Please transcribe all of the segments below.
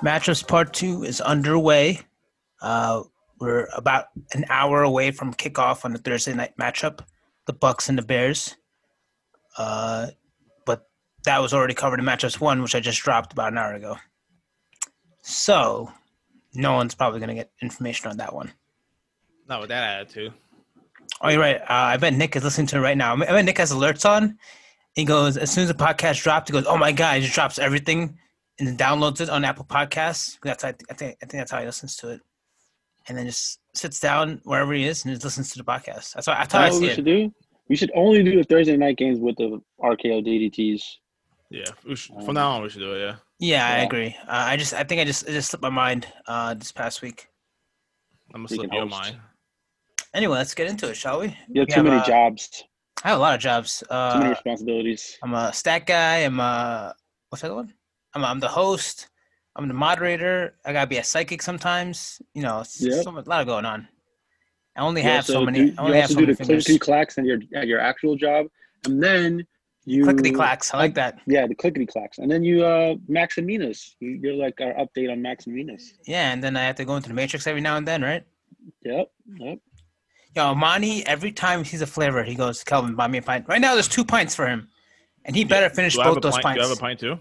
Matchups Part 2 is underway. We're about an hour away from kickoff on the Thursday night matchup, the Bucks and the Bears. But that was already covered in Matchups 1, which I just dropped about an hour ago. So no one's probably going to get information on that one. Not with that attitude. Oh, you're right. I bet Nick is listening to it right now. I bet Nick has alerts on. He goes, as soon as the podcast dropped, he goes, oh, my God, he just drops everything and then downloads it on Apple Podcasts. I think that's how he listens to it. And then just sits down wherever he is and just listens to the podcast. That's what I thought. We should only do the Thursday night games with the RKO DDTs. Yeah, from now on we should do it. Yeah. I agree. I think it just slipped my mind this past week. I'm gonna slip your mind. Anyway, let's get into it, shall we? You have too many jobs. I have a lot of jobs. Too many responsibilities. I'm a stat guy. What's the other one? I'm the host. I'm the moderator. I gotta be a psychic sometimes. You know, a lot going on. I only have so many. I only have so many fingers. You also do the clickety-clacks at your actual job, and then you clickety-clacks. I like that. Yeah, the clickety-clacks, and then you Maximinas. You're like our update on Maximinas. Yeah, and then I have to go into the Matrix every now and then, right? Yep. Yo, Monty, every time he sees a flavor, he goes, Kelvin, buy me a pint. Right now, there's 2 pints for him, and he better finish both those pints. Do I have a pint too?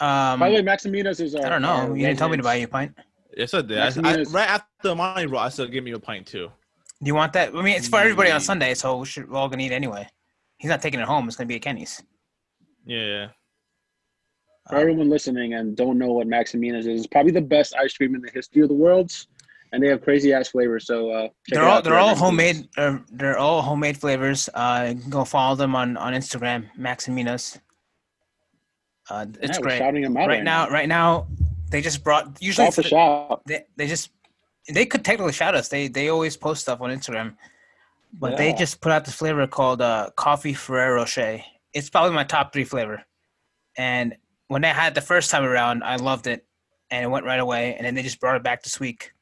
By the way, Maximinas is. I don't know. You didn't tell me to buy you a pint. Yes, I did. Right after Monty roll, I said, give me a pint too. Do you want that? I mean, it's for everybody on Sunday, so we're all gonna eat anyway. He's not taking it home. It's gonna be at Kenny's. Yeah. For everyone listening and don't know what Maximinas is, it's probably the best ice cream in the history of the world. And they have crazy ass flavors. So they're all homemade. They're all homemade flavors. Go follow them on Instagram, Maximinas. It's great. Right now, they just brought usually for shop. They could technically shout us. They always post stuff on Instagram, but they just put out this flavor called Coffee Ferrero Rocher. It's probably my top 3 flavor. And when I had it the first time around, I loved it, and it went right away. And then they just brought it back this week.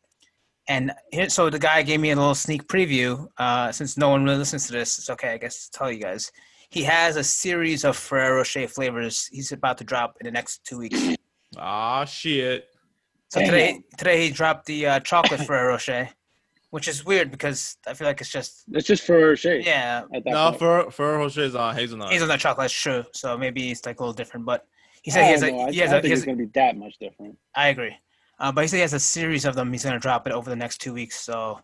And so the guy gave me a little sneak preview. Since no one really listens to this, it's okay, I guess, to tell you guys. He has a series of Ferrero Rocher flavors he's about to drop in the next 2 weeks. Ah, shit. So today he dropped the chocolate Ferrero Rocher, which is weird because I feel like it's just... It's just Ferrero Rocher. Yeah. No, Ferrero Rocher is hazelnut. Hazelnut chocolate, that's true. So maybe it's like a little different, but he said I don't think it's going to be that much different. I agree. But he said he has a series of them. He's going to drop it over the next 2 weeks. So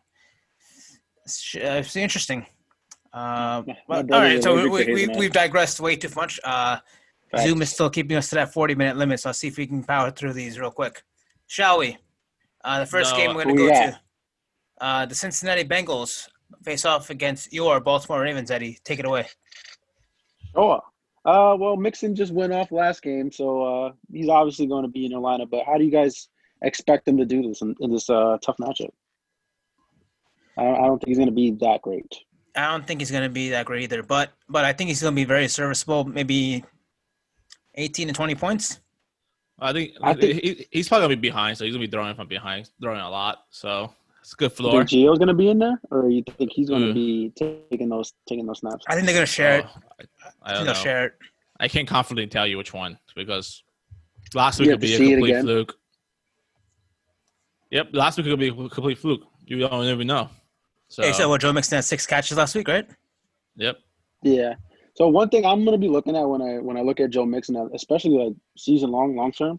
it's interesting. All right. So we've digressed way too much. Zoom is still keeping us to that 40-minute limit. So I'll see if we can power through these real quick. Shall we? The first game we're going to go to. The Cincinnati Bengals face off against your Baltimore Ravens, Eddie. Take it away. Sure. Well, Mixon just went off last game. So he's obviously going to be in your lineup. But how do you guys expect him to do this in this tough matchup? I don't think he's going to be that great. I don't think he's going to be that great either, but I think he's going to be very serviceable, maybe 18 to 20 points. I think he's probably going to be behind, so he's going to be throwing from behind, throwing a lot. So it's a good floor. You think Gio's going to be in there, or you think he's going to be taking those snaps? I think they're going to share it. I don't know. Share it. I can't confidently tell you which one because last week could be a complete fluke. Yep, last week could be a complete fluke. You don't ever know. So, hey, Joe Mixon had 6 catches last week, right? Yep. Yeah. So one thing I'm going to be looking at when I look at Joe Mixon, especially like long term,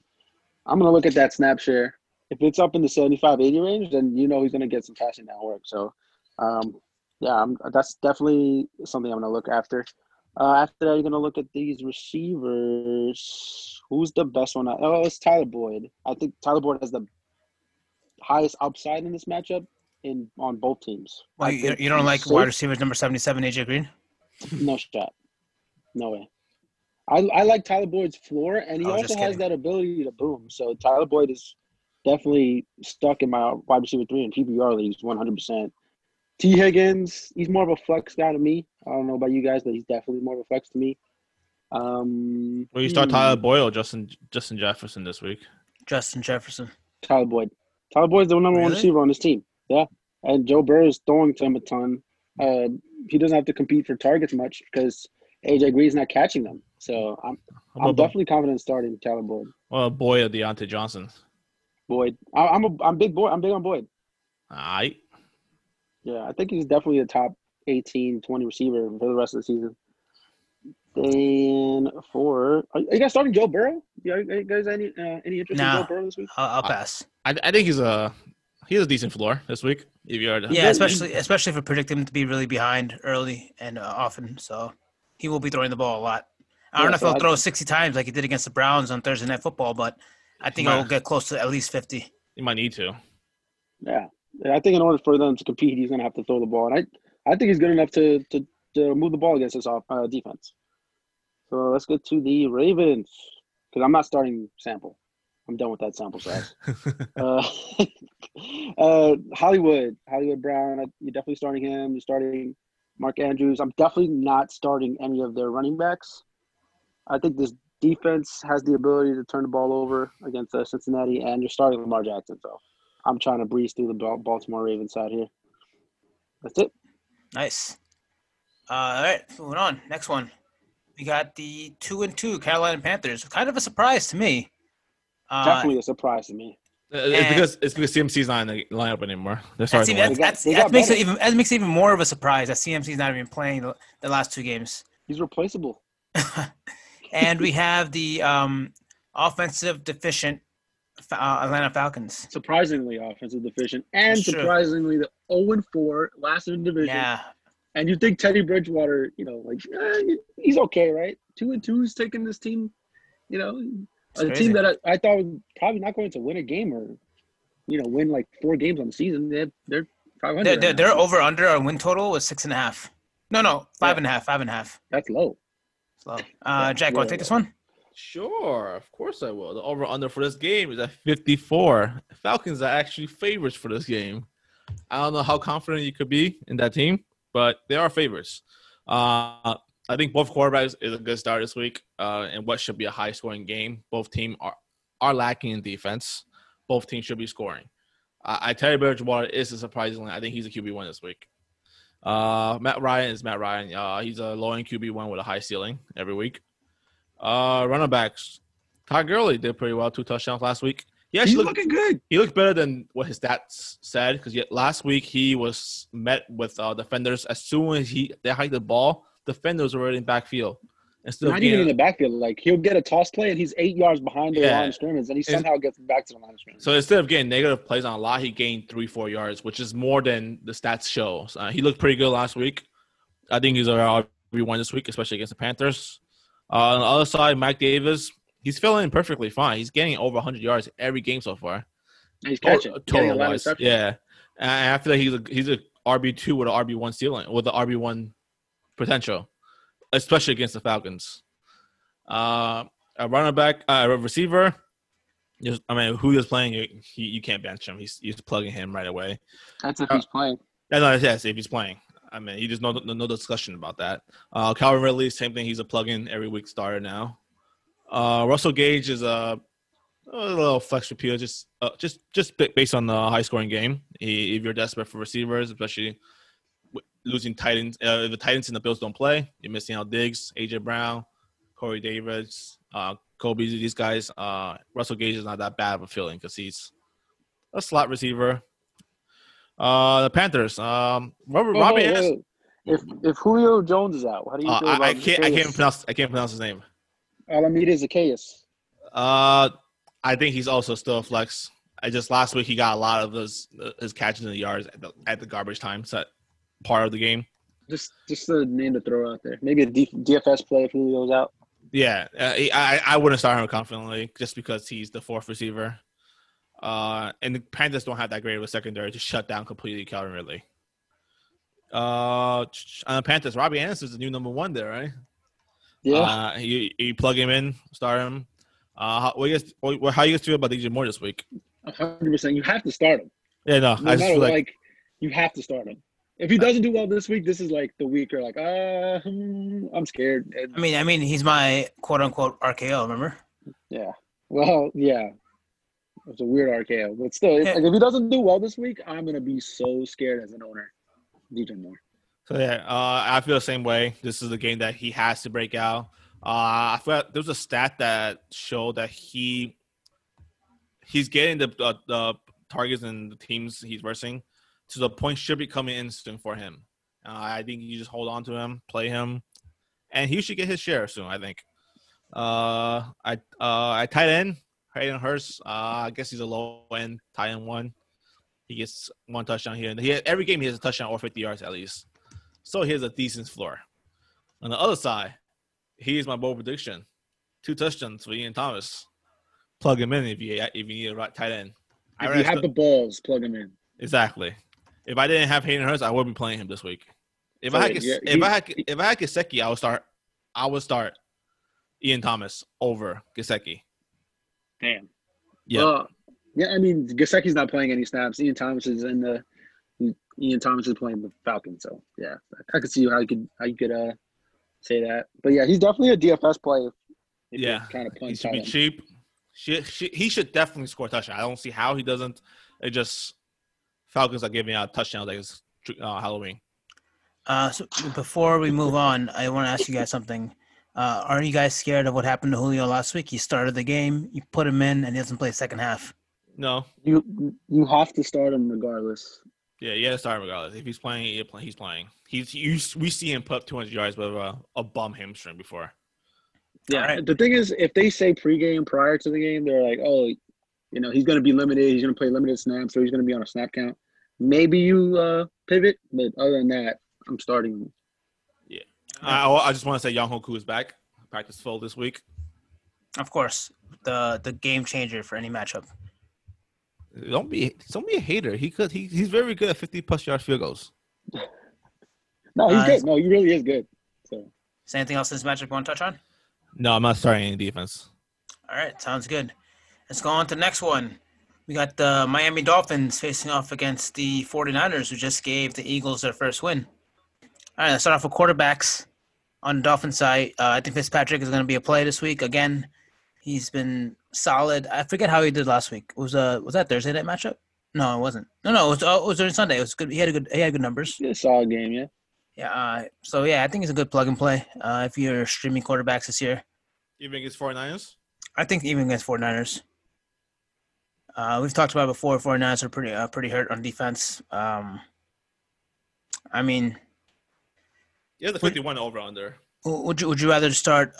I'm going to look at that snap share. If it's up in the 75-80 range, then you know he's going to get some passing network. So, that's definitely something I'm going to look after. After that, you're going to look at these receivers. Who's the best one? It's Tyler Boyd. I think Tyler Boyd has the highest upside in this matchup. On both teams. Well, you don't like wide receivers number 77, AJ Green? No shot. No way. I like Tyler Boyd's floor, and he also has that ability to boom. So Tyler Boyd is definitely stuck in my wide receiver 3 in PPR leagues 100%. T. Higgins, he's more of a flex guy to me. I don't know about you guys, but he's definitely more of a flex to me. Will you start Tyler Boyd or Justin Jefferson this week? Justin Jefferson. Tyler Boyd. Tyler Boyd's the number 1 receiver on this team. Yeah, and Joe Burrow is throwing to him a ton. He doesn't have to compete for targets much because AJ Green's not catching them. So I'm definitely confident starting Callum Boyd. Well, Boyd or Deontay Johnson. Boyd. I'm big on Boyd. All right. Yeah, I think he's definitely a top 18, 20 receiver for the rest of the season. Then are you guys starting Joe Burrow? Yeah, you guys any interest in Joe Burrow this week? I'll pass. I think he has a decent floor this week. If you are especially if we predict him to be really behind early and often, so he will be throwing the ball a lot. I don't know if he'll throw 60 times like he did against the Browns on Thursday Night Football, but I think he'll get close to at least 50. He might need to. Yeah, I think in order for them to compete, he's going to have to throw the ball, and I think he's good enough to move the ball against this defense. So let's get to the Ravens, because I'm not starting Sample. I'm done with that sample size. Hollywood Brown, you're definitely starting him. You're starting Mark Andrews. I'm definitely not starting any of their running backs. I think this defense has the ability to turn the ball over against Cincinnati, and you're starting Lamar Jackson. So I'm trying to breeze through the Baltimore Ravens side here. That's it. Nice. All right, moving on. Next one. We got the 2-2 Carolina Panthers. Kind of a surprise to me. Definitely a surprise to me. It's because CMC's not in the lineup anymore. That makes it even more of a surprise that CMC's not even playing the last two games. He's replaceable. And we have the offensive deficient Atlanta Falcons. Surprisingly offensive deficient, and surprisingly the 0-4 last in the division. Yeah. And you think Teddy Bridgewater, he's okay, right? 2-2's taking this team, team that I thought was probably not going to win a game or, win like four games on the season. They're 500. They're over/under our win total was 6.5. No, 5.5. 5.5. That's low. It's low. Jack, want to take this one? Sure, of course I will. The over/under for this game is at 54. Falcons are actually favorites for this game. I don't know how confident you could be in that team, but they are favorites. I think both quarterbacks is a good start this week in what should be a high-scoring game. Both teams are lacking in defense. Both teams should be scoring. Teddy Bridgewater is a surprisingly. I think he's a QB1 this week. Matt Ryan is Matt Ryan. He's a low-end QB1 with a high ceiling every week. Running backs. Todd Gurley did pretty well, 2 touchdowns last week. He's looking good. He looked better than what his stats said because last week he was met with defenders. As soon as they hiked the ball, defenders were already in backfield. Not even in the backfield. Like, he'll get a toss play, and he's 8 yards behind the line of scrimmage, and he somehow gets back to the line of scrimmage. So instead of getting negative plays on a lot, he gained 3-4 yards, which is more than the stats show. So, he looked pretty good last week. I think he's our RB1 this week, especially against the Panthers. On the other side, Mike Davis, he's filling in perfectly fine. He's getting over 100 yards every game so far. And he's catching. Total-wise. Yeah. And I feel like he's a RB2 with an RB1 ceiling, with the RB1 potential, especially against the Falcons. A running back, a receiver. Who is playing? You can't bench him. He's plugging him right away. That's if he's playing. That's if he's playing. You just no discussion about that. Calvin Ridley, same thing. He's a plug-in every week starter now. Russell Gage is a little flex appeal, just based on the high-scoring game. If you're desperate for receivers, especially losing Titans. If the Titans and the Bills don't play, you're missing out Diggs, A.J. Brown, Corey Davis, Kobe, these guys. Russell Gage is not that bad of a feeling because he's a slot receiver. The Panthers. Robbie Anderson. If Julio Jones is out, how do you feel about Zacchaeus? I can't pronounce his name. Alameda Zacchaeus. I think he's also still a flex. Last week he got a lot of his catches in the yards at the garbage time set. Part of the game. Just the name to throw out there. Maybe a DFS play if Julio's out. Yeah, I wouldn't start him confidently just because he's the fourth receiver. And the Panthers don't have that great of a secondary to shut down completely Calvin Ridley. Panthers, Robbie Anderson's the new number 1 there, right? Yeah. You plug him in, start him. How you guys feel about DJ Moore this week? 100%. You have to start him. Yeah, no. No I just matter, like you have to start him. If he doesn't do well this week, this is like the week you're like, I'm scared. I mean, he's my quote-unquote RKO, remember? Yeah. Well, yeah. It's a weird RKO. But still, if he doesn't do well this week, I'm going to be so scared as an owner. DJ Moore. So, yeah, I feel the same way. This is the game that he has to break out. I forgot, there was a stat that showed that he's getting the targets and the teams he's versing to the point should be coming instant for him. I think you just hold on to him, play him, and he should get his share soon, I think. I tight end, Hayden Hurst. I guess he's a low end tight end one. He gets one touchdown here. Every game he has a touchdown or 50 yards at least. So he has a decent floor. On the other side, here's my bold prediction: 2 touchdowns for Ian Thomas. Plug him in if you need a tight end. If you have the balls, plug him in. Exactly. If I didn't have Hayden Hurst, I wouldn't be playing him this week. If I had Gesicki, I would start Ian Thomas over Gesicki. Damn. Yeah. I mean, Gesicki's not playing any snaps. Ian Thomas is playing the Falcons, so yeah, I could see how you could say that. But yeah, he's definitely a DFS player. Yeah, kind of he should be cheap. He should definitely score a touchdown. I don't see how he doesn't. It just Falcons are giving out touchdowns like it's Halloween. So before we move on, I want to ask you guys something. Are you guys scared of what happened to Julio last week? He started the game, you put him in, and he doesn't play second half. No, you have to start him regardless. Yeah, you got to start him regardless. If he's playing, he's playing. We see him put up 200 yards with a bum hamstring before. Yeah, right. The thing is, if they say pregame prior to the game, they're like, oh, you know, he's going to be limited. He's going to play limited snaps, so he's going to be on a snap count. Maybe you pivot, but other than that, I'm starting him. I just want to say Young Hoku is back. Practice full this week. Of course, the game changer for any matchup. Don't be a hater. He's very good at 50+ yard field goals. No, he's good. No, he really is good. So, is anything else in this matchup you want to touch on? No, I'm not starting any defense. All right, sounds good. Let's go on to the next one. We got the Miami Dolphins facing off against the 49ers, who just gave the Eagles their first win. All right, let's start off with quarterbacks on the Dolphins side. I think Fitzpatrick is going to be a play this week. Again, he's been solid. I forget how he did last week. It was that Thursday night matchup? No, it wasn't. No, it was during Sunday. It was good. He had good numbers. He had a solid game, yeah. Yeah. I think it's a good plug and play if you're streaming quarterbacks this year. Even against 49ers? I think even against 49ers. We've talked about it before. 49ers are pretty hurt on defense. I mean, yeah, the 51 over under. Would you rather start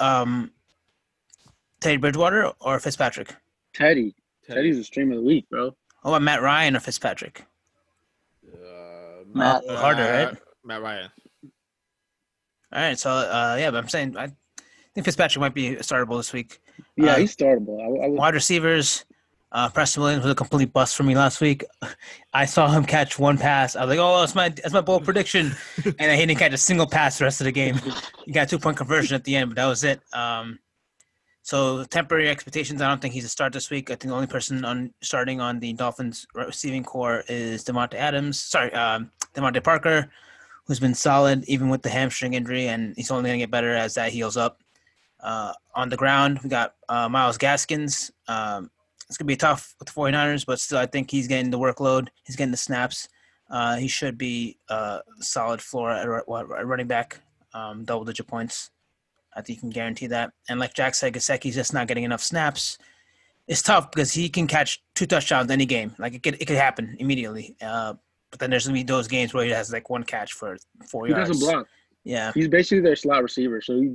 Teddy Bridgewater or Fitzpatrick? Teddy. Teddy's a stream of the week, bro. How about Matt Ryan or Fitzpatrick? Matt harder, right? Matt Ryan. All right, so but I'm saying I think Fitzpatrick might be startable this week. Yeah, he's startable. Wide receivers. Preston Williams was a complete bust for me last week. I saw him catch one pass. I was like, oh, that's my bold prediction. And he didn't catch a single pass the rest of the game. He got a 2-point conversion at the end, but that was it. So temporary expectations. I don't think he's a start this week. I think the only person starting on the Dolphins receiving core is DeMonte Parker, who's been solid even with the hamstring injury, and he's only going to get better as that heals up. On the ground, we got Myles Gaskins. It's going to be tough with the 49ers, but still I think he's getting the workload. He's getting the snaps. He should be a solid floor at running back, double-digit points. I think you can guarantee that. And like Jack said, Gesicki's just not getting enough snaps. It's tough because he can catch 2 touchdowns any game. Like it could happen immediately. But then there's going to be those games where he has like one catch for 4 yards. He doesn't block. Yeah. He's basically their slot receiver, so he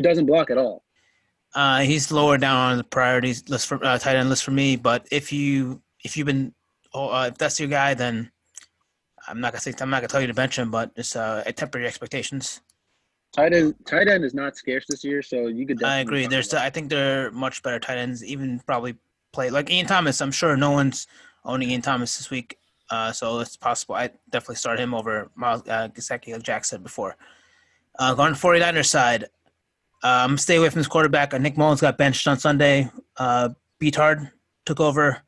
doesn't block at all. He's lower down on the priorities list for tight end list for me. But if that's your guy, then I'm not gonna tell you to bench him. But it's temporary expectations. Tight end is not scarce this year, so you could. I agree. I think there are much better tight ends. Even probably play like Ian Thomas. I'm sure no one's owning Ian Thomas this week, so it's possible. I definitely start him over Miles Gesicki, like Jack said before. Going to 49ers side. Stay away from this quarterback. Nick Mullins got benched on Sunday. Beathard took over,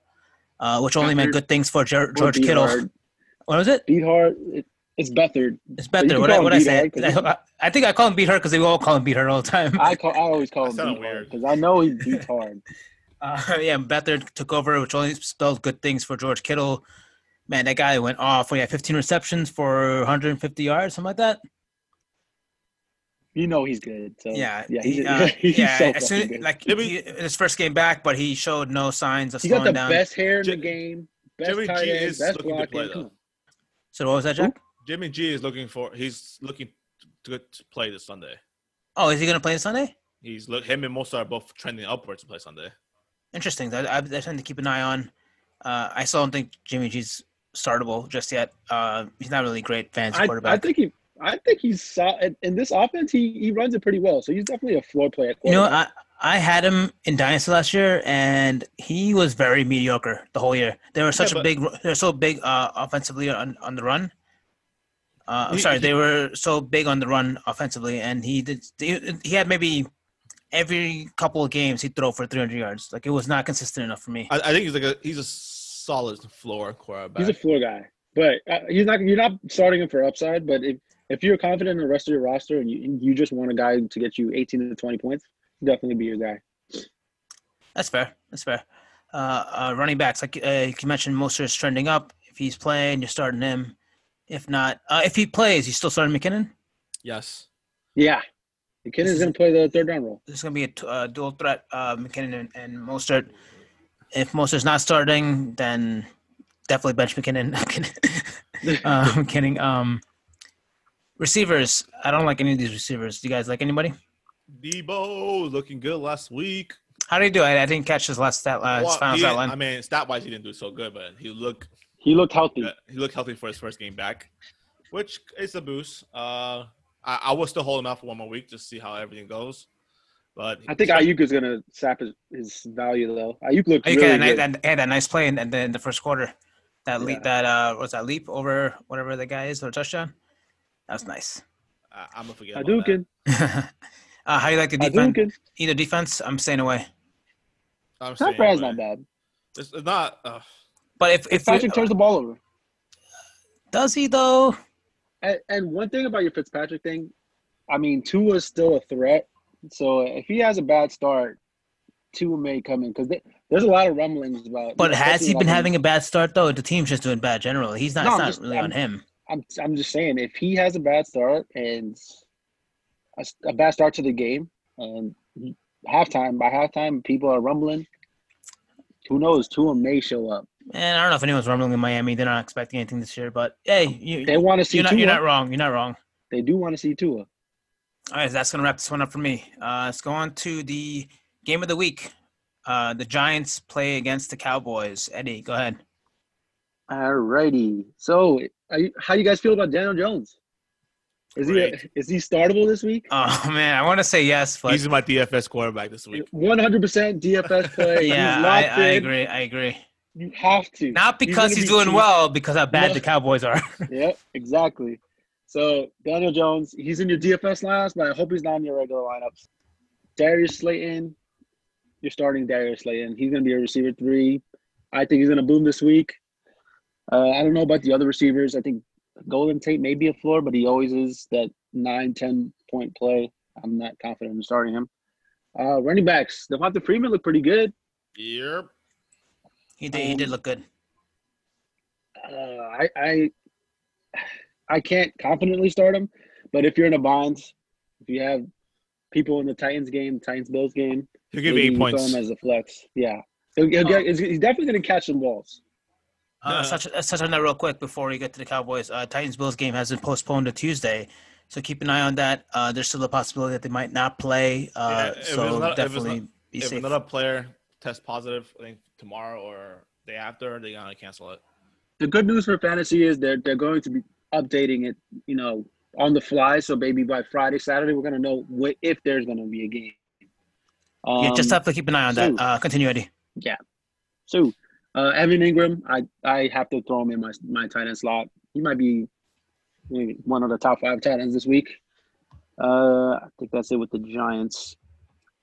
which only meant good things for George Kittle. What was it? Beathard. It's Beathard. It's Beathard. What I say? I think I call him Beathard because we all call him Beathard all the time. I always call him Beathard because I know he beats hard. Beathard took over, which only spelled good things for George Kittle. Man, that guy went off. We had 15 receptions for 150 yards, something like that. you know he's good. So, yeah, he's so as soon good. Like in his first game back, but he showed no signs of slowing down. He got the best hair in the game. Best Jimmy tight G end, is best looking to play though. So what was that, Jack? Jimmy G is looking to play this Sunday. Oh, is he going to play this Sunday? Him and Mostert are both trending upwards to play Sunday. Interesting. I tend to keep an eye on. I still don't think Jimmy G's startable just yet. He's not really a great fantasy quarterback. I think he's solid in this offense. He runs it pretty well, so he's definitely a floor player. You know, I had him in Dynasty last year, and he was very mediocre the whole year. They were offensively on the run. They were so big on the run offensively, and he had maybe every couple of games he'd throw for 300 yards. Like, it was not consistent enough for me. I think he's a solid floor quarterback. He's a floor guy, but you're not starting him for upside. But if you're confident in the rest of your roster and you just want a guy to get you 18 to 20 points, he'll definitely be your guy. That's fair. Running backs, like you mentioned, Mostert's trending up. If he's playing, you're starting him. If not, if he plays, you still starting McKinnon? Yes. Yeah. McKinnon's going to play the third-round role. This is going to be a dual threat, McKinnon and Mostert. If Mostert's not starting, then definitely bench McKinnon. I'm kidding. Receivers. I don't like any of these receivers. Do you guys like anybody? Debo looking good last week. How did he do? I didn't catch his last stat line. I mean, stat-wise, he didn't do so good, but he looked – he looked healthy. He looked healthy for his first game back, which is a boost. I will still hold him out for one more week to see how everything goes. But I think Ayuk is going to sap his value, though. Ayuk looked really good. He had that nice play in the first quarter. That leap, that leap over whatever the guy is, or touchdown? That was nice. I'm going to forget about that. How do you like the defense? Either defense, I'm staying away. San Fran's not bad. It's not but if Fitzpatrick turns the ball over. Does he, though? And one thing about your Fitzpatrick thing, I mean, Tua is still a threat. So if he has a bad start, Tua may come in. Because there's a lot of rumblings about – but has he been having a bad start, though? The team's just doing bad generally. He's not, no, it's not just, really I'm, on him. I'm just saying, if he has a bad start and a bad start to the game, and by halftime, people are rumbling, who knows? Tua may show up. And I don't know if anyone's rumbling in Miami. They're not expecting anything this year. But, hey, they want to see Tua. You're not wrong. You're not wrong. They do want to see Tua. All right, that's going to wrap this one up for me. Let's go on to the game of the week. The Giants play against the Cowboys. Eddie, go ahead. All righty. So, how do you guys feel about Daniel Jones? Is he startable this week? Oh, man, I want to say yes. But he's my DFS quarterback this week. 100% DFS play. Yeah, I agree. You have to. Not because he's doing well, because how bad the Cowboys are. Yep, exactly. So, Daniel Jones, he's in your DFS lineups, but I hope he's not in your regular lineups. Darius Slayton, you're starting Darius Slayton. He's going to be a receiver 3. I think he's going to boom this week. I don't know about the other receivers. I think Golden Tate may be a floor, but he always is that 9, 10-point play. I'm not confident in starting him. Running backs, Devonta Freeman looked pretty good. Yep. He did look good. I can't confidently start him, but if you're in a bind, if you have people in the Titans-Bills game, he'll give 8 points. He'll throw him as a flex. Yeah. He's definitely going to catch some balls. Touch on that real quick before we get to the Cowboys. Titans-Bills game has been postponed to Tuesday, so keep an eye on that. There's still a possibility that they might not play, be safe. If another player tests positive, I think tomorrow or day after, they're going to cancel it. The good news for fantasy is they're going to be updating it, you know, on the fly. So maybe by Friday, Saturday, we're going to know if there's going to be a game. Yeah, just have to keep an eye on that. Continuity. Yeah. So, Evan Ingram, I have to throw him in my tight end slot. He might be one of the top 5 tight ends this week. I think that's it with the Giants.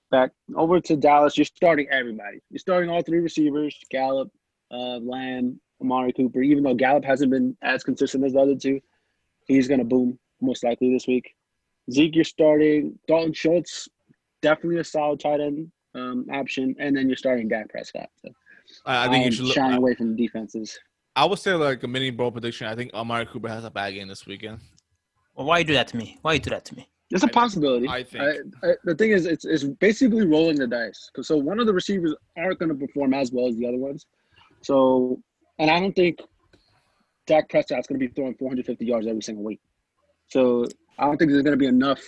Back over to Dallas, you're starting everybody. You're starting all 3 receivers, Gallup, Lamb, Amari Cooper. Even though Gallup hasn't been as consistent as the other 2, he's going to boom most likely this week. Zeke, you're starting. Dalton Schultz, definitely a solid tight end option. And then you're starting Dak Prescott. So. I think you should shy away from the defenses. I would say like a mini bowl prediction. I think Amari Cooper has a bad game this weekend. Well, why you do that to me? It's a possibility. I think the thing is, it's basically rolling the dice. So one of the receivers aren't going to perform as well as the other ones. So, and I don't think Dak Prescott's going to be throwing 450 yards every single week. So I don't think there's going to be enough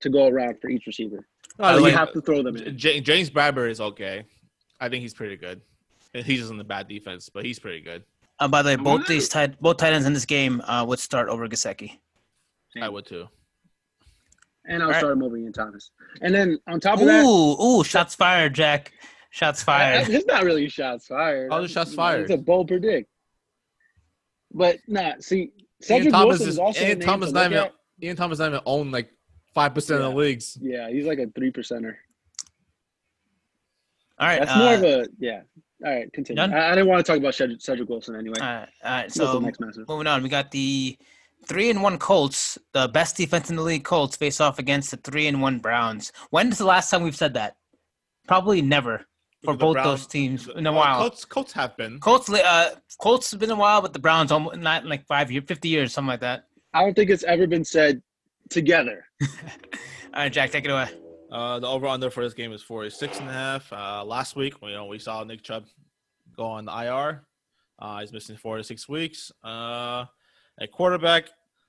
to go around for each receiver. Oh, you have to throw them in. James Bradbury is okay. I think he's pretty good. He's just in the bad defense, but he's pretty good. By the way, both tight ends in this game would start over Gesicki. I would too. And I'll start Mobley and Thomas. And then on top of that, shots fired, Jack. Shots fired. It's not really shots fired. All the shots fired. It's a bold predict. But nah, see, Cedric Wilson is also Ian Thomas not even owned like 5% of the leagues. Yeah, he's like a 3%er. All right, that's more of a All right, continue. I didn't want to talk about Cedric Wilson anyway. All right. So moving on, we got the 3-1 Colts, the best defense in the league. Colts face off against the 3-1 Browns. When is the last time we've said that? Probably never for both those teams in a while. Colts have been. Colts have been a while, but the Browns almost not in like 50 years, something like that. I don't think it's ever been said together. All right, Jack, take it away. The over/under for this game is 46.5. Last week, we saw Nick Chubb go on the IR. He's missing 4 to 6 weeks. At quarterback,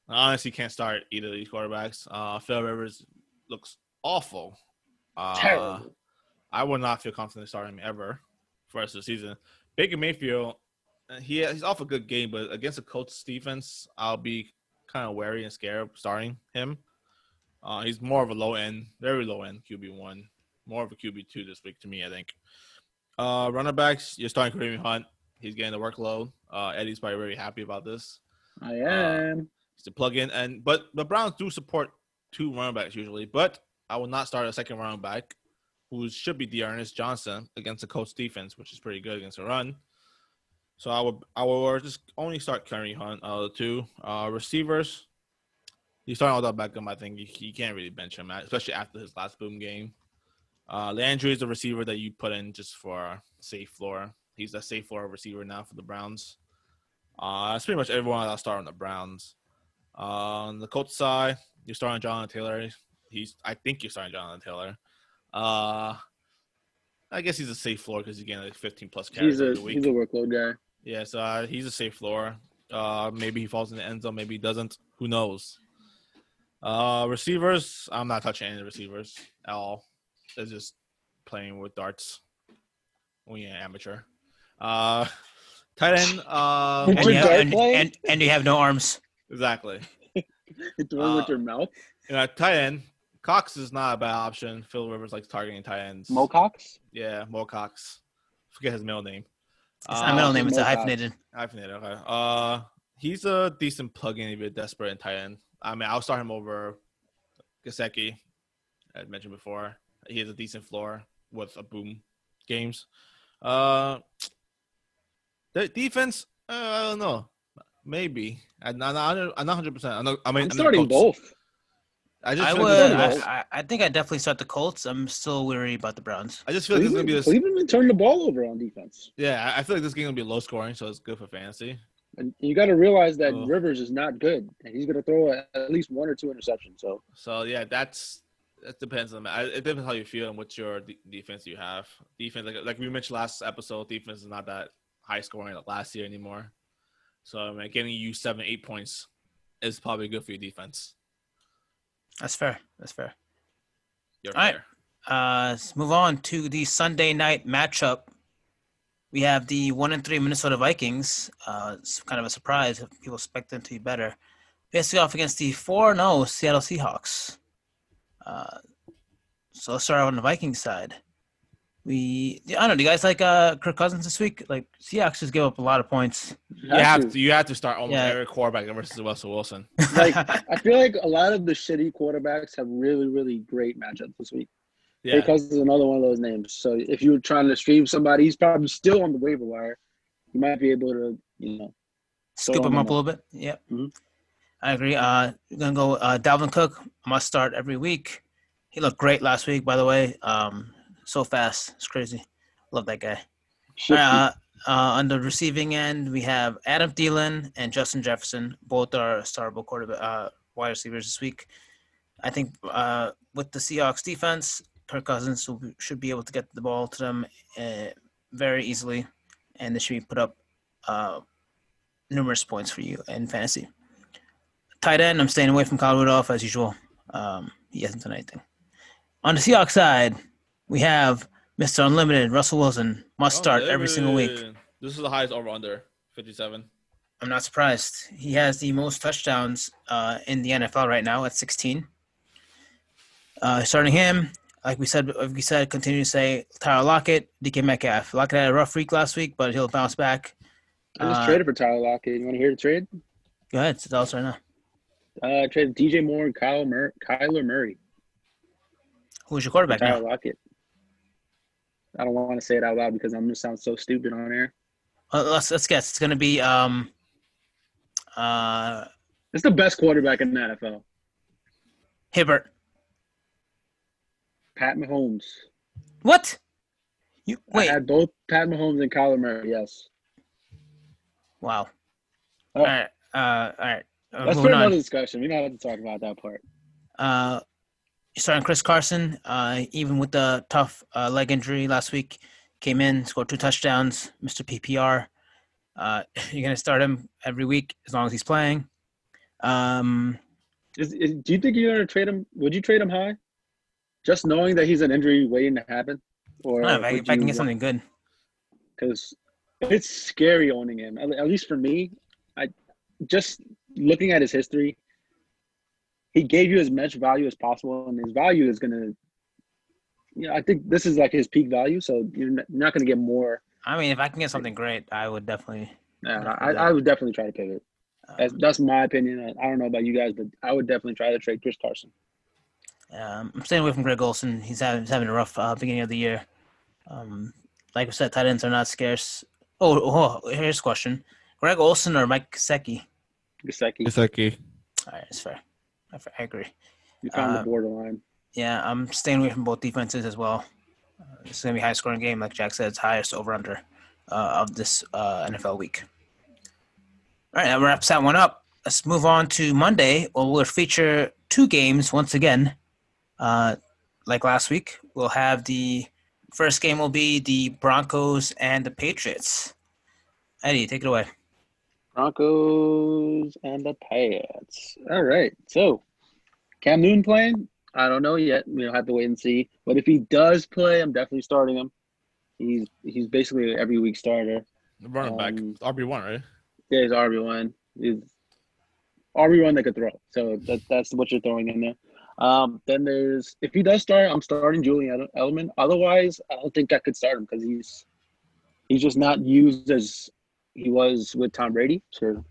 I honestly can't start either of these quarterbacks. Phil Rivers looks awful. Terrible. I would not feel confident starting him ever for the rest of the season. Baker Mayfield, he's off a good game, but against the Colts defense, I'll be kind of wary and scared of starting him. He's more of a low-end, very low-end QB1, more of a QB2 this week to me, I think. Running backs, you're starting Kareem Hunt. He's getting the workload. Eddie's probably very happy about this. I am. It's the plug-in. But the Browns do support 2 running backs usually, but I will not start a second running back, who should be Dearness Johnson against the Colts defense, which is pretty good against the run. So I will just only start Kareem Hunt out of the 2. Receivers. He's starting Odell Beckham. I think you can't really bench him, especially after his last boom game. Landry is a receiver that you put in just for safe floor. He's a safe floor receiver now for the Browns. That's pretty much everyone I'll start on the Browns. On the Colts side, you're starting Jonathan Taylor. I guess he's a safe floor because he's getting like 15-plus carries every week. He's a workload guy. Yeah, so he's a safe floor. Maybe he falls in the end zone. Maybe he doesn't. Who knows? Receivers, I'm not touching any of the receivers at all. They're just playing with darts when you're an amateur. Tight end. And you have no arms. Exactly. It's one with your mouth. Tight end. Cox is not a bad option. Phil Rivers likes targeting tight ends. Mo Cox? Yeah, Mo Cox. Forget his middle name. It's not a middle name. It's a hyphenated. Hyphenated, okay. He's a decent plug-in if you're desperate in tight end. I mean, I'll start him over Gesicki. I mentioned before. He has a decent floor with a boom games. The defense, I don't know. Maybe. I'm not 100%. I'm starting both. I think I definitely start the Colts. I'm still worried about the Browns. I just feel like this is going to be – Cleveland turned the ball over on defense. Yeah, I feel like this game is going to be low scoring, so it's good for fantasy. And you got to realize that Rivers is not good, and he's going to throw at least 1 or 2 interceptions. So yeah, that depends on that. It depends how you feel and what your defense you have. Defense, like we mentioned last episode, defense is not that high scoring like last year anymore. So getting you 7-8 points is probably good for your defense. That's fair. All right, let's move on to the Sunday night matchup. We have the 1-3 Minnesota Vikings. It's kind of a surprise. People expect them to be better. Basically off against the 4-0 Seattle Seahawks. So let's start on the Vikings side. I don't know. Do you guys like Kirk Cousins this week? Like Seahawks just give up a lot of points. You have to start almost every quarterback versus Russell Wilson. I feel like a lot of the shitty quarterbacks have really, really great matchups this week. Yeah. Kirk Cousins is another one of those names. So if you were trying to stream somebody, he's probably still on the waiver wire. You might be able to, scoop him up a little bit. Yeah, mm-hmm. I agree. We're gonna go Dalvin Cook. Must start every week. He looked great last week, by the way. So fast, it's crazy. Love that guy. On the receiving end, we have Adam Thielen and Justin Jefferson. Both are startable wide receivers this week. I think with the Seahawks defense, Kirk Cousins should be able to get the ball to them very easily, and they should be put up numerous points for you in fantasy. Tight end, I'm staying away from Kyle Rudolph as usual. He hasn't done anything. On the Seahawks side, we have Mr. Unlimited, Russell Wilson, must start every single week. This is the highest over-under, 57. I'm not surprised. He has the most touchdowns in the NFL right now at 16. Starting him, like we said, continue to say Tyler Lockett, DK Metcalf. Lockett had a rough week last week, but he'll bounce back. I just traded for Tyler Lockett. You want to hear the trade? Go ahead. It's all right now. Traded DJ Moore and Kyler Murray. Who's your quarterback now? Tyler Lockett. I don't want to say it out loud because I'm going to sound so stupid on air. Let's guess. It's going to be it's the best quarterback in the NFL. Hibbert. Pat Mahomes. What? You wait. I had both Pat Mahomes and Kyler Murray, yes. Wow. Oh. All right. Let's put another discussion. We don't have to talk about that part. Starting Chris Carson, even with the tough leg injury last week, came in, scored 2 touchdowns, Mr. PPR. You're going to start him every week as long as he's playing. Do you think you're going to trade him? Would you trade him high? Just knowing that he's an injury waiting to happen? Or I don't know, if I can get something good. Because it's scary owning him, at least for me. Just looking at his history, he gave you as much value as possible, and his value is going to – I think this is like his peak value, so you're not going to get more. I mean, if I can get something great, I would definitely – I would definitely try to pivot. That's my opinion. I don't know about you guys, but I would definitely try to trade Chris Carson. I'm staying away from Greg Olsen. He's having a rough beginning of the year. Like I said, tight ends are not scarce. Oh, here's a question. Greg Olsen or Mike Gesicki? Gesicki. All right, that's fair. I agree. You found the borderline. Yeah, I'm staying away from both defenses as well. It's going to be a high-scoring game. Like Jack said, it's highest over-under of this NFL week. All right, that wraps that one up. Let's move on to Monday, where we'll feature 2 games once again. Like last week, we'll have the first game will be the Broncos and the Patriots. Eddie, take it away. Broncos and the Pats. All right. So, Cam Newton playing? I don't know yet. We'll have to wait and see. But if he does play, I'm definitely starting him. He's basically an every week starter. Running back. RB1, right? Yeah, he's RB1. He's RB1 that could throw. So, that's what you're throwing in there. Then there's – if he does start, I'm starting Julian Edelman. Otherwise, I don't think I could start him because he's just not used as – he was with Tom Brady, so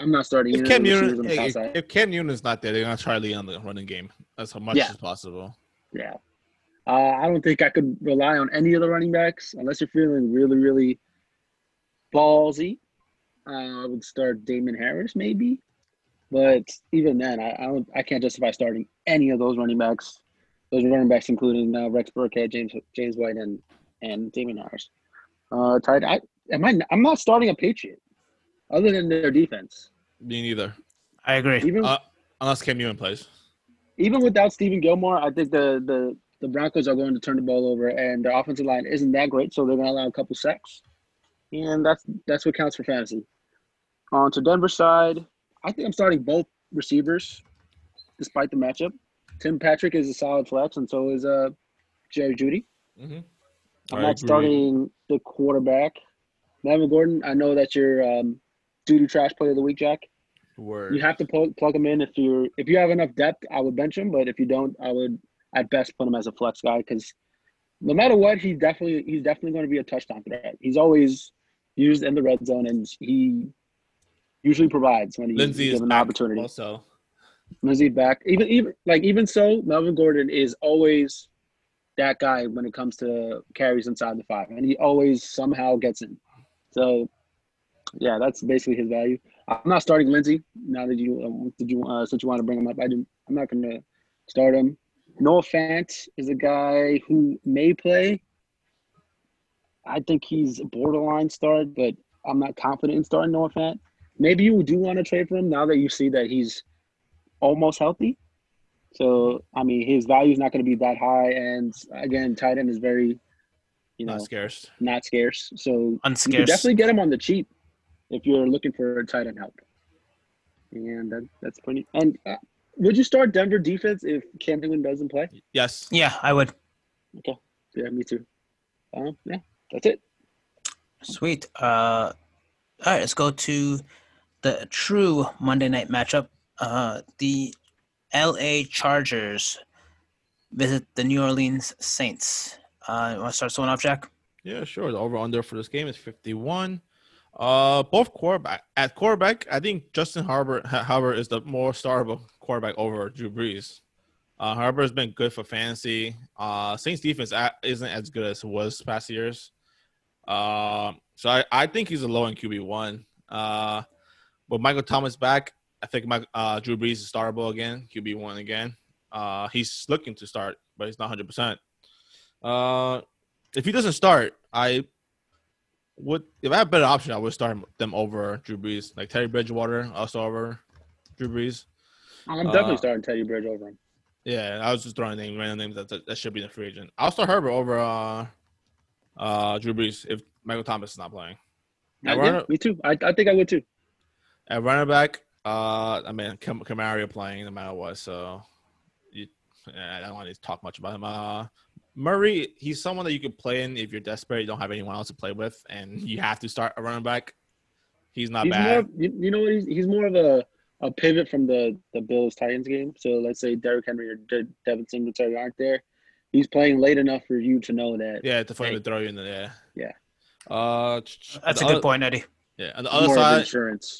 I'm not starting. If Cam Newton's not there, they're going to try to lean on the running game as much as possible. Yeah. I don't think I could rely on any of the running backs unless you're feeling really, really ballsy. I would start Damon Harris maybe. But even then, I can't justify starting any of those running backs, including Rex Burkhead, James White, and Damon Harris. Tight end. I'm not starting a Patriot other than their defense. Me neither. I agree. Even, unless Cam Newton plays. Even without Stephen Gilmore, I think the Broncos are going to turn the ball over, and their offensive line isn't that great, so they're going to allow a couple sacks. And that's what counts for fantasy. On to Denver's side, I think I'm starting both receivers despite the matchup. Tim Patrick is a solid flex, and so is Jerry Jeudy. Mm-hmm. I'm not starting the quarterback. Melvin Gordon, I know that you're doo-doo trash player of the week, Jack. Word. You have to plug him in. If you have enough depth, I would bench him. But if you don't, I would at best put him as a flex guy because no matter what, he's definitely going to be a touchdown threat. He's always used in the red zone, and he usually provides when he's given an opportunity. Also, Lindsey's back. Even so, Melvin Gordon is always that guy when it comes to carries inside the 5, and he always somehow gets in. So, yeah, that's basically his value. I'm not starting Lindsey now that since you want to bring him up. I'm not going to start him. Noah Fant is a guy who may play. I think he's a borderline start, but I'm not confident in starting Noah Fant. Maybe you do want to trade for him now that you see that he's almost healthy. So, I mean, his value is not going to be that high. And, again, tight end is very, not scarce. So, unscarce. You can definitely get him on the cheap if you're looking for tight end help. And that's pretty – and would you start Denver defense if Cam Newton doesn't play? Yes. Yeah, I would. Okay. Yeah, me too. Yeah, that's it. Sweet. All right, let's go to the true Monday night matchup. The L.A. Chargers visit the New Orleans Saints. You want to start someone off, Jack? Yeah, sure. The over-under for this game is 51. Both quarterback. At quarterback, I think Justin Herbert is the more startable quarterback over Drew Brees. Herbert has been good for fantasy. Saints defense isn't as good as it was past years. So I think he's a low in QB1. With Michael Thomas back, I think Drew Brees is startable again, QB1 again. He's looking to start, but he's not 100%. If he doesn't start, if I had a better option, I would start them over Drew Brees. Like Teddy Bridgewater, also over Drew Brees. I'm definitely starting Teddy Bridge over him. Yeah, I was just throwing random names that should be the free agent. I'll start Herbert over Drew Brees if Michael Thomas is not playing. Me too. I think I would too. At running back, Kamara playing no matter what, so I don't want to talk much about him. Murray, he's someone that you can play in if you're desperate, you don't have anyone else to play with, and you have to start a running back. He's not bad. He's more of a pivot from the Bills-Titans game. So let's say Derrick Henry or Devin Singletary aren't there. He's playing late enough for you to know that. Yeah, to finally throw you in there. Yeah. That's a good point, Eddie. Yeah, on the other side,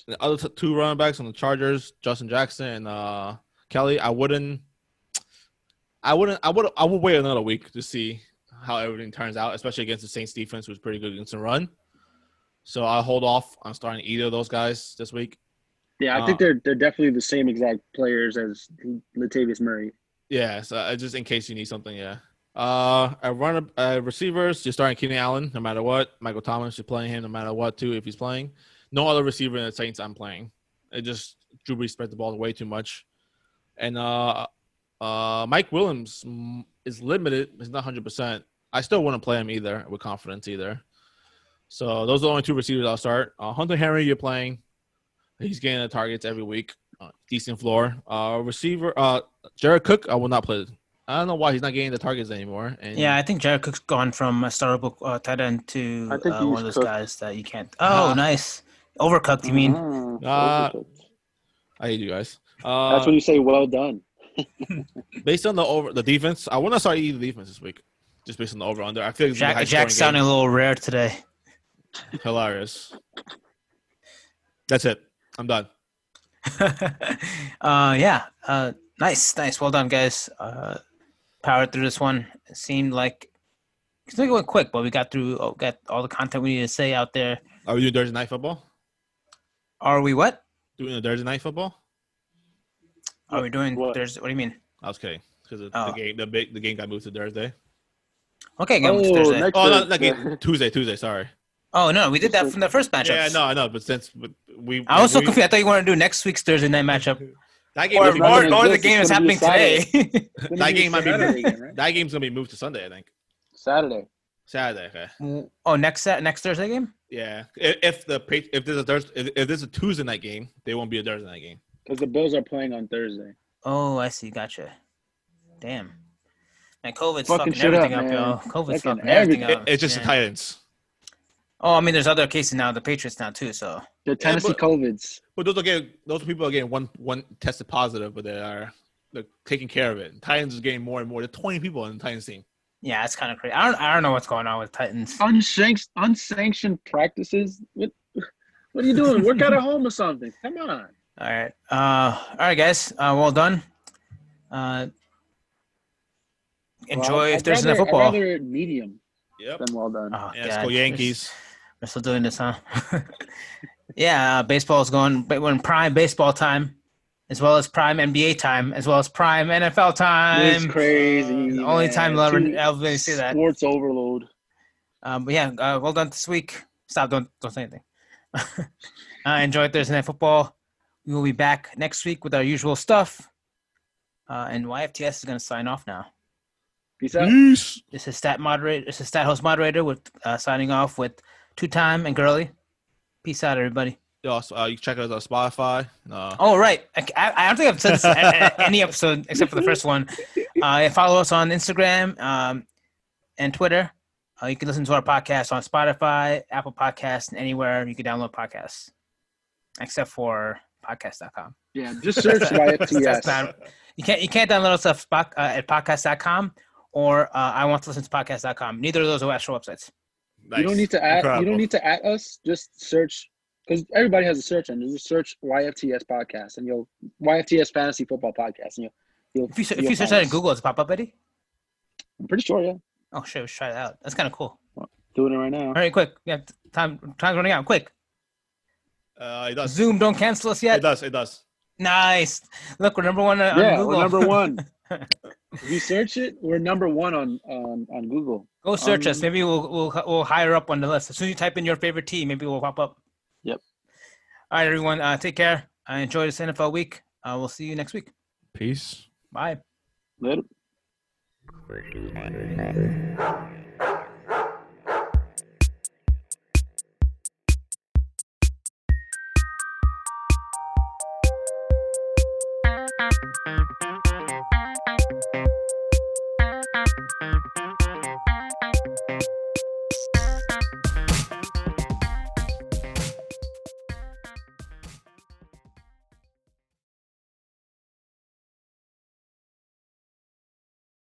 the other two running backs on the Chargers, Justin Jackson and Kelly. I would wait another week to see how everything turns out, especially against the Saints defense, who's pretty good against the run. So I'll hold off on starting either of those guys this week. Yeah, I think they're definitely the same exact players as Latavius Murray. Yeah, so just in case you need something, yeah. Receivers, you're starting Keenan Allen no matter what. Michael Thomas, you're playing him no matter what too if he's playing. No other receiver in the Saints I'm playing. It just Drew Brees spread the ball way too much. And Mike Williams is limited. He's not 100%. I still wouldn't play him either with confidence either. So those are the only two receivers I'll start. Hunter Henry, you're playing. He's getting the targets every week. Decent floor. Receiver, Jared Cook, I will not play. I don't know why he's not getting the targets anymore. And yeah, I think Jared Cook's gone from a startable tight end to one of those guys that you can't. Oh, nice. Overcooked, you mean? I hate you guys. That's when you say well done. Based on the defense, I want to start either defense this week. Just based on the over-under. I feel like Jack's sounding a little rare today. Hilarious. That's it. I'm done. Yeah. Nice. Well done, guys. Powered through this one. It seemed like it went quick, but we got all the content we need to say out there. Are we doing Thursday Night Football? Are we what? Doing a Thursday Night Football? Are we doing Thursday? What do you mean? I was kidding. Because the game got moved to Thursday. Okay, got moved to Thursday. Tuesday. Sorry. Oh, no, we did that from the first matchup. Yeah, no, I know, but since we... I was so confused. I thought you wanted to do next week's Thursday night matchup. That game or the game is happening today. That game's going to be moved to Sunday, I think. Saturday, okay. Next Thursday game? Yeah. If there's a Tuesday night game, they won't be a Thursday night game. Because the Bills are playing on Thursday. Oh, I see. Gotcha. Damn. Man, COVID's fucking everything up, yo. COVID's fucking everything up. It's just the Titans. Oh, I mean, there's other cases now. The Patriots now too. So the Tennessee COVIDs. But those people are getting one tested positive, but they're taking care of it. Titans is getting more and more. There's 20 people in the Titans team. Yeah, it's kind of crazy. I don't know what's going on with Titans. Unsanctioned practices. What are you doing? Work out at home or something? Come on. All right, guys. Well done. Enjoy if there's enough football. I'd rather medium. Yep. Than well done. Oh, yeah, let's go Yankees. We're still doing this, huh? Yeah, baseball's going. But when prime baseball time, as well as prime NBA time, as well as prime NFL time. It's crazy. Only time I'll ever see that. Sports overload. But yeah, well done this week. Stop! Don't say anything. Enjoy Thursday Night Football. We will be back next week with our usual stuff. And YFTS is going to sign off now. Peace out. Peace. This is Stat Moderator. This is Stat Host Moderator with signing off with Two Time and Gurley. Peace out, everybody. Also, you can check us on Spotify. Oh, right. I don't think I've said this any episode except for the first one. Follow us on Instagram and Twitter. You can listen to our podcast on Spotify, Apple Podcasts, and anywhere you can download podcasts, except for podcast.com. Yeah, just search YFTS. You can't download stuff at podcast.com or I want to listen to podcast.com. Neither of those are actual websites. Nice. You don't need to add. Incredible. You don't need to add us. Just search, because everybody has a search engine. Just search YFTS podcast and you'll YFTS Fantasy Football Podcast and you'll. If you search that in Google, does it pop up, Eddie? I'm pretty sure, yeah. Oh shit! Let's try it out. That's kind of cool. Doing it right now. All right, quick. We have time's running out. Quick. It does. Zoom, don't cancel us yet. It does. Nice. Look, we're number one on Google. Yeah, we're number one. If you search it, we're number one on Google. Go search us. Maybe we'll higher up on the list. As soon as you type in your favorite team, maybe we'll pop up. Yep. All right, everyone. Take care. Enjoy this NFL week. We'll see you next week. Peace. Bye. Later.